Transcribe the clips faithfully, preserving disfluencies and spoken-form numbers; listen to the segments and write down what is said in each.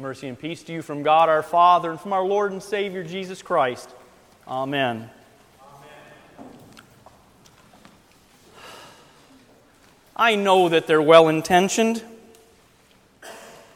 Mercy and peace to you from God our Father and from our Lord and Savior Jesus Christ. Amen. Amen. I know that they're well-intentioned.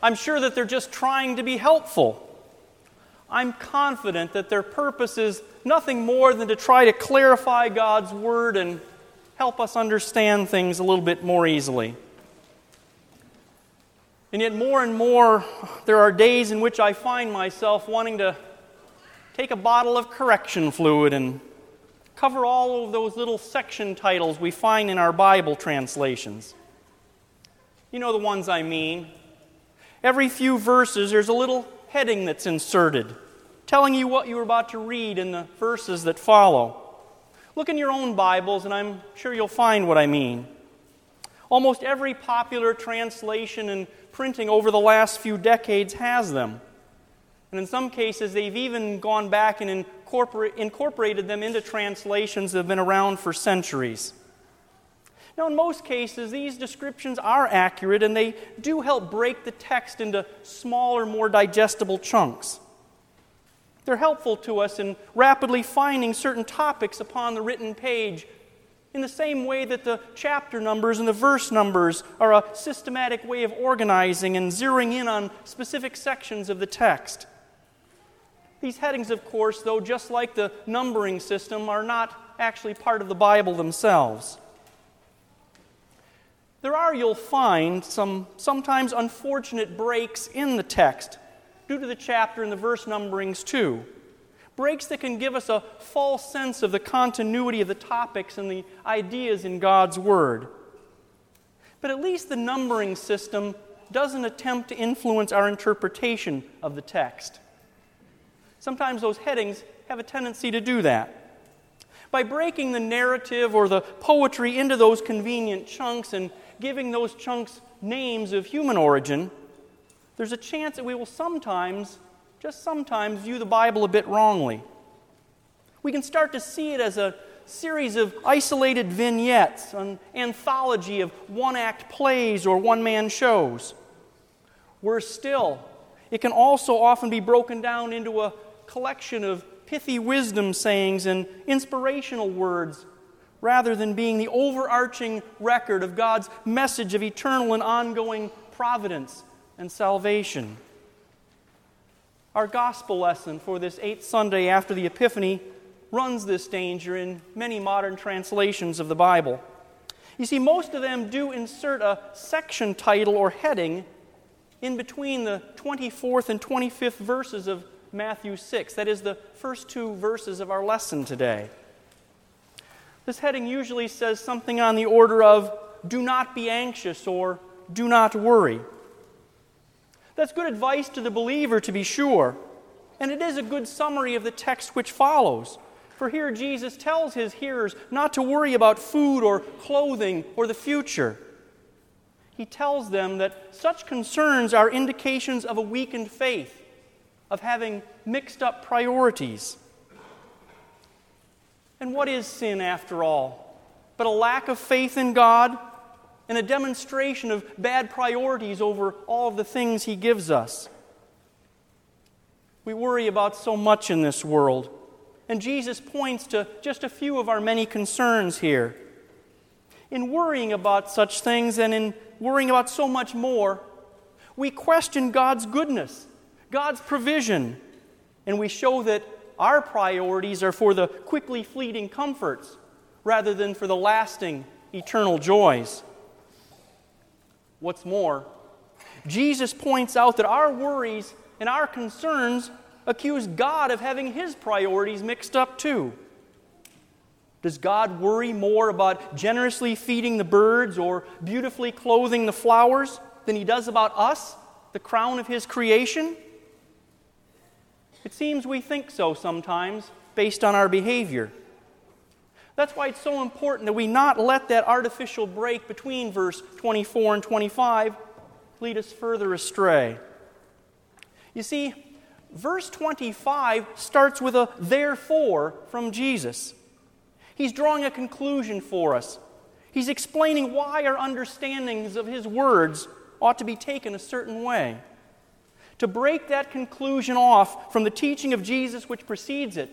I'm sure that they're just trying to be helpful. I'm confident that their purpose is nothing more than to try to clarify God's Word and help us understand things a little bit more easily. And yet more and more, there are days in which I find myself wanting to take a bottle of correction fluid and cover all of those little section titles we find in our Bible translations. You know the ones I mean. Every few verses, there's a little heading that's inserted, telling you what you were about to read in the verses that follow. Look in your own Bibles, and I'm sure you'll find what I mean. Almost every popular translation and printing over the last few decades has them. And in some cases, they've even gone back and incorporate, incorporated them into translations that have been around for centuries. Now, in most cases, these descriptions are accurate, and they do help break the text into smaller, more digestible chunks. They're helpful to us in rapidly finding certain topics upon the written page, in the same way that the chapter numbers and the verse numbers are a systematic way of organizing and zeroing in on specific sections of the text. These headings, of course, though, just like the numbering system, are not actually part of the Bible themselves. There are, you'll find, some sometimes unfortunate breaks in the text due to the chapter and the verse numberings, too. Breaks that can give us a false sense of the continuity of the topics and the ideas in God's Word. But at least the numbering system doesn't attempt to influence our interpretation of the text. Sometimes those headings have a tendency to do that. By breaking the narrative or the poetry into those convenient chunks and giving those chunks names of human origin, there's a chance that we will sometimes just sometimes view the Bible a bit wrongly. We can start to see it as a series of isolated vignettes, an anthology of one-act plays or one-man shows. Worse still, it can also often be broken down into a collection of pithy wisdom sayings and inspirational words, rather than being the overarching record of God's message of eternal and ongoing providence and salvation. Our gospel lesson for this eighth Sunday after the Epiphany runs this danger in many modern translations of the Bible. You see, most of them do insert a section title or heading in between the twenty-fourth and twenty-fifth verses of Matthew six. That is the first two verses of our lesson today. This heading usually says something on the order of, "Do not be anxious," or "Do not worry." That's good advice to the believer, to be sure. And it is a good summary of the text which follows. For here Jesus tells his hearers not to worry about food or clothing or the future. He tells them that such concerns are indications of a weakened faith, of having mixed up priorities. And what is sin, after all, but a lack of faith in God, and a demonstration of bad priorities over all of the things He gives us. We worry about so much in this world, and Jesus points to just a few of our many concerns here. In worrying about such things and in worrying about so much more, we question God's goodness, God's provision, and we show that our priorities are for the quickly fleeting comforts rather than for the lasting, eternal joys. What's more, Jesus points out that our worries and our concerns accuse God of having His priorities mixed up too. Does God worry more about generously feeding the birds or beautifully clothing the flowers than He does about us, the crown of His creation? It seems we think so sometimes, based on our behavior. That's why it's so important that we not let that artificial break between verse twenty-four and twenty-five lead us further astray. You see, verse twenty-five starts with a therefore from Jesus. He's drawing a conclusion for us. He's explaining why our understandings of His words ought to be taken a certain way. To break that conclusion off from the teaching of Jesus which precedes it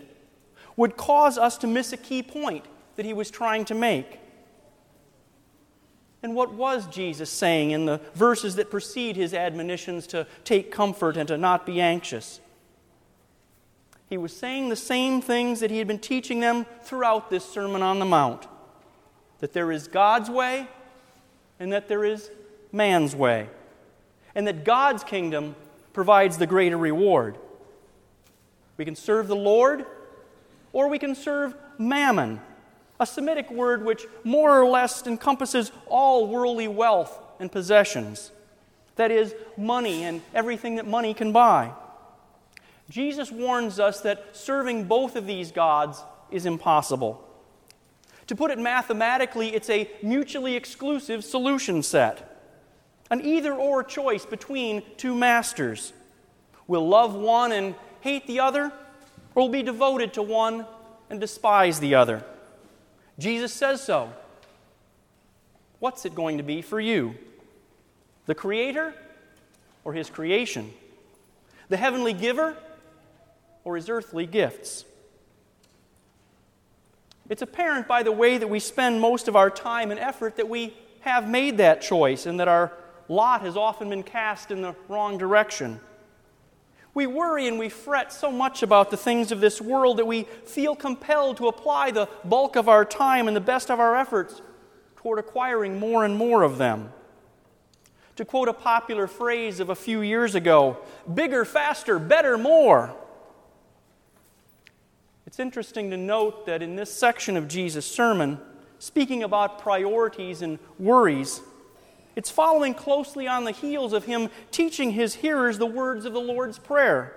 would cause us to miss a key point that he was trying to make. And what was Jesus saying in the verses that precede his admonitions to take comfort and to not be anxious? He was saying the same things that he had been teaching them throughout this Sermon on the Mount. That there is God's way and that there is man's way. And that God's kingdom provides the greater reward. We can serve the Lord or we can serve mammon, a Semitic word which more or less encompasses all worldly wealth and possessions. That is, money and everything that money can buy. Jesus warns us that serving both of these gods is impossible. To put it mathematically, it's a mutually exclusive solution set. An either-or choice between two masters. We'll love one and hate the other, or we'll be devoted to one and despise the other. Jesus says so. What's it going to be for you? The Creator or His creation? The heavenly giver or His earthly gifts? It's apparent by the way that we spend most of our time and effort that we have made that choice and that our lot has often been cast in the wrong direction. We worry and we fret so much about the things of this world that we feel compelled to apply the bulk of our time and the best of our efforts toward acquiring more and more of them. To quote a popular phrase of a few years ago, bigger, faster, better, more. It's interesting to note that in this section of Jesus' sermon, speaking about priorities and worries, it's following closely on the heels of him teaching his hearers the words of the Lord's Prayer.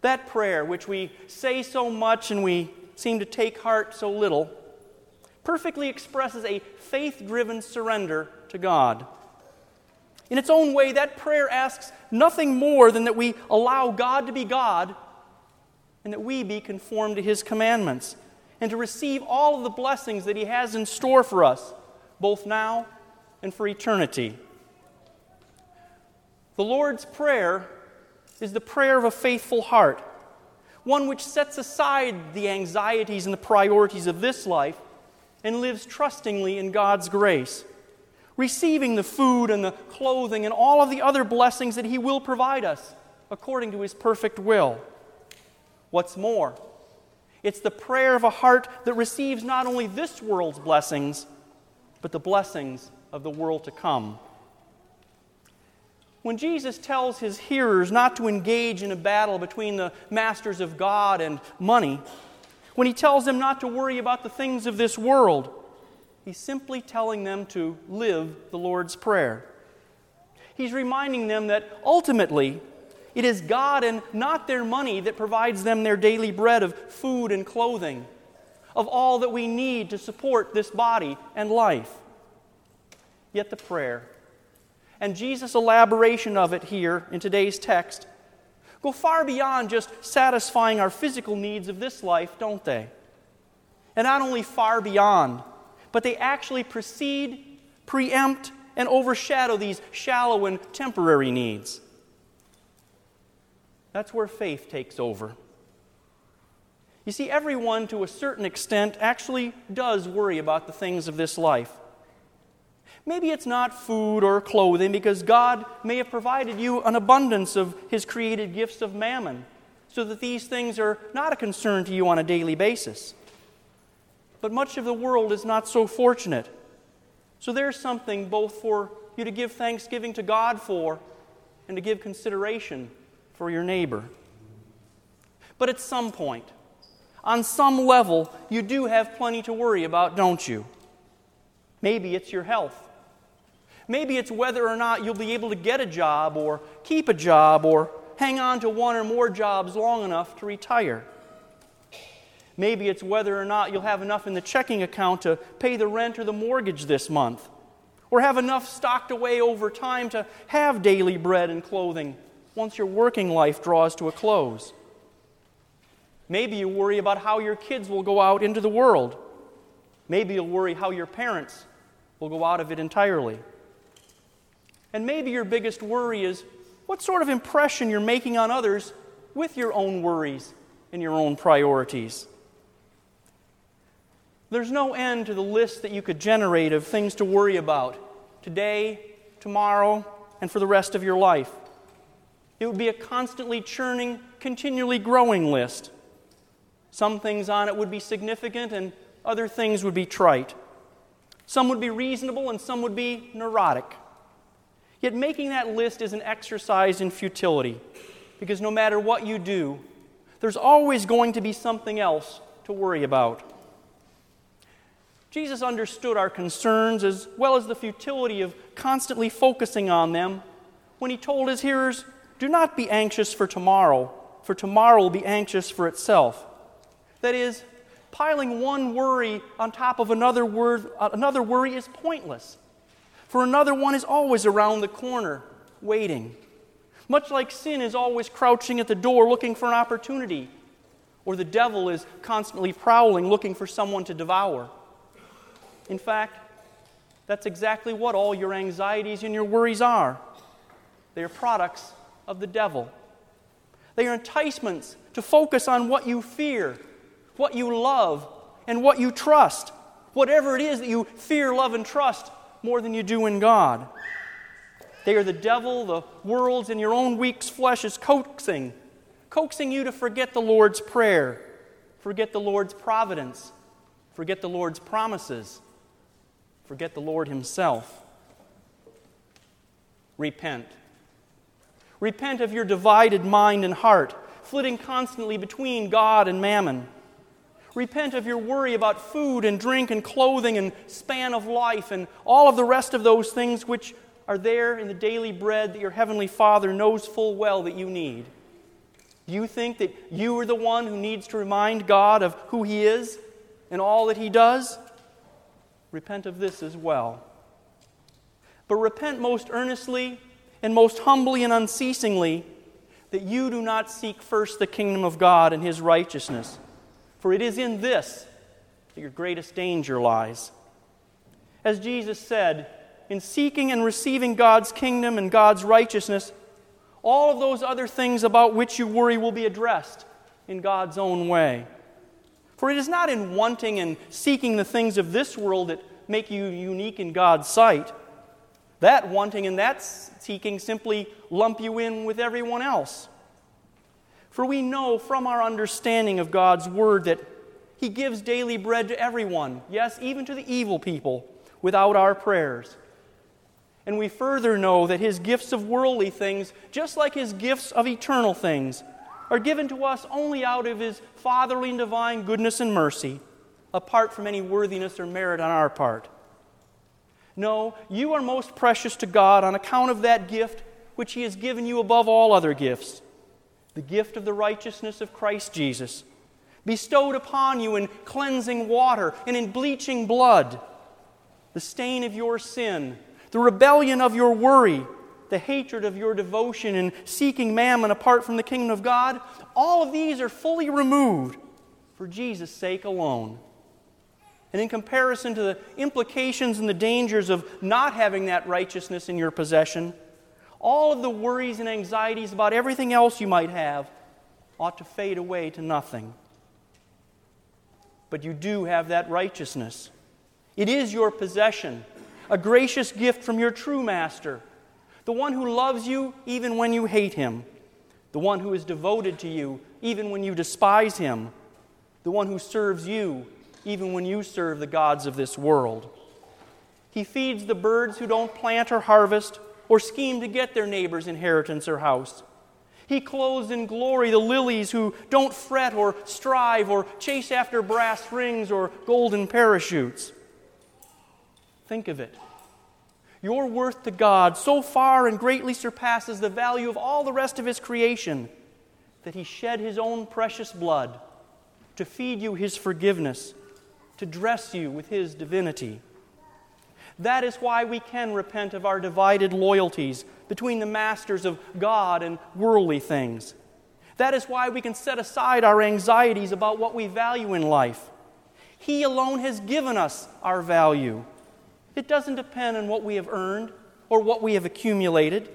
That prayer, which we say so much and we seem to take heart so little, perfectly expresses a faith-driven surrender to God. In its own way, that prayer asks nothing more than that we allow God to be God and that we be conformed to His commandments and to receive all of the blessings that He has in store for us, both now and for eternity. The Lord's Prayer is the prayer of a faithful heart, one which sets aside the anxieties and the priorities of this life and lives trustingly in God's grace, receiving the food and the clothing and all of the other blessings that He will provide us according to His perfect will. What's more, it's the prayer of a heart that receives not only this world's blessings, but the blessings of the world to come. When Jesus tells his hearers not to engage in a battle between the masters of God and money, when he tells them not to worry about the things of this world, he's simply telling them to live the Lord's Prayer. He's reminding them that ultimately, it is God and not their money that provides them their daily bread of food and clothing, of all that we need to support this body and life. Yet the prayer, and Jesus' elaboration of it here in today's text, go far beyond just satisfying our physical needs of this life, don't they? And not only far beyond, but they actually precede, preempt, and overshadow these shallow and temporary needs. That's where faith takes over. You see, everyone to a certain extent actually does worry about the things of this life. Maybe it's not food or clothing because God may have provided you an abundance of His created gifts of mammon so that these things are not a concern to you on a daily basis. But much of the world is not so fortunate. So there's something both for you to give thanksgiving to God for and to give consideration for your neighbor. But at some point, on some level, you do have plenty to worry about, don't you? Maybe it's your health. Maybe it's whether or not you'll be able to get a job or keep a job or hang on to one or more jobs long enough to retire. Maybe it's whether or not you'll have enough in the checking account to pay the rent or the mortgage this month, or have enough stocked away over time to have daily bread and clothing once your working life draws to a close. Maybe you worry about how your kids will go out into the world. Maybe you'll worry how your parents will go out of it entirely. And maybe your biggest worry is, what sort of impression you're making on others with your own worries and your own priorities. There's no end to the list that you could generate of things to worry about today, tomorrow, and for the rest of your life. It would be a constantly churning, continually growing list. Some things on it would be significant and other things would be trite. Some would be reasonable and some would be neurotic. Yet making that list is an exercise in futility, because no matter what you do, there's always going to be something else to worry about. Jesus understood our concerns as well as the futility of constantly focusing on them when he told his hearers, "Do not be anxious for tomorrow, for tomorrow will be anxious for itself." That is, piling one worry on top of another word, another worry is pointless, for another one is always around the corner, waiting. Much like sin is always crouching at the door looking for an opportunity, or the devil is constantly prowling looking for someone to devour. In fact, that's exactly what all your anxieties and your worries are. They are products of the devil. They are enticements to focus on what you fear, what you love, and what you trust, whatever it is that you fear, love, and trust more than you do in God. They are the devil, the world's, and your own weak flesh is coaxing, coaxing you to forget the Lord's prayer, forget the Lord's providence, forget the Lord's promises, forget the Lord himself. Repent. Repent of your divided mind and heart, flitting constantly between God and mammon. Repent of your worry about food and drink and clothing and span of life and all of the rest of those things which are there in the daily bread that your Heavenly Father knows full well that you need. Do you think that you are the one who needs to remind God of who He is and all that He does? Repent of this as well. But repent most earnestly and most humbly and unceasingly that you do not seek first the kingdom of God and His righteousness, for it is in this that your greatest danger lies. As Jesus said, in seeking and receiving God's kingdom and God's righteousness, all of those other things about which you worry will be addressed in God's own way. For it is not in wanting and seeking the things of this world that make you unique in God's sight. That wanting and that seeking simply lump you in with everyone else. For we know from our understanding of God's Word that He gives daily bread to everyone, yes, even to the evil people, without our prayers. And we further know that His gifts of worldly things, just like His gifts of eternal things, are given to us only out of His fatherly and divine goodness and mercy, apart from any worthiness or merit on our part. No, you are most precious to God on account of that gift which He has given you above all other gifts, the gift of the righteousness of Christ Jesus, bestowed upon you in cleansing water and in bleaching blood, the stain of your sin, the rebellion of your worry, the hatred of your devotion and seeking mammon apart from the kingdom of God. All of these are fully removed for Jesus' sake alone. And in comparison to the implications and the dangers of not having that righteousness in your possession, all of the worries and anxieties about everything else you might have ought to fade away to nothing. But you do have that righteousness. It is your possession, a gracious gift from your true Master, the one who loves you even when you hate Him, the one who is devoted to you even when you despise Him, the one who serves you even when you serve the gods of this world. He feeds the birds who don't plant or harvest, or scheme to get their neighbor's inheritance or house. He clothes in glory the lilies who don't fret or strive or chase after brass rings or golden parachutes. Think of it. Your worth to God so far and greatly surpasses the value of all the rest of His creation that He shed His own precious blood to feed you His forgiveness, to dress you with His divinity. That is why we can repent of our divided loyalties between the masters of God and worldly things. That is why we can set aside our anxieties about what we value in life. He alone has given us our value. It doesn't depend on what we have earned or what we have accumulated.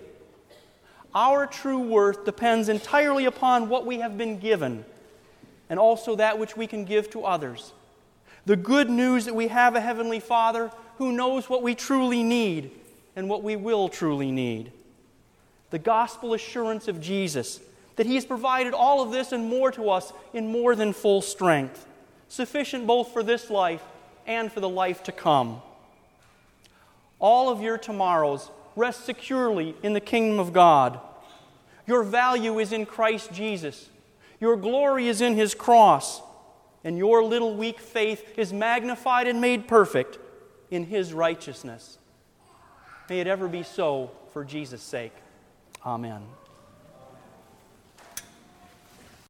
Our true worth depends entirely upon what we have been given, and also that which we can give to others. The good news that we have a Heavenly Father who knows what we truly need and what we will truly need. The gospel assurance of Jesus, that He has provided all of this and more to us in more than full strength, sufficient both for this life and for the life to come. All of your tomorrows rest securely in the kingdom of God. Your value is in Christ Jesus. Your glory is in His cross. And your little weak faith is magnified and made perfect in His righteousness. May it ever be so for Jesus' sake. Amen.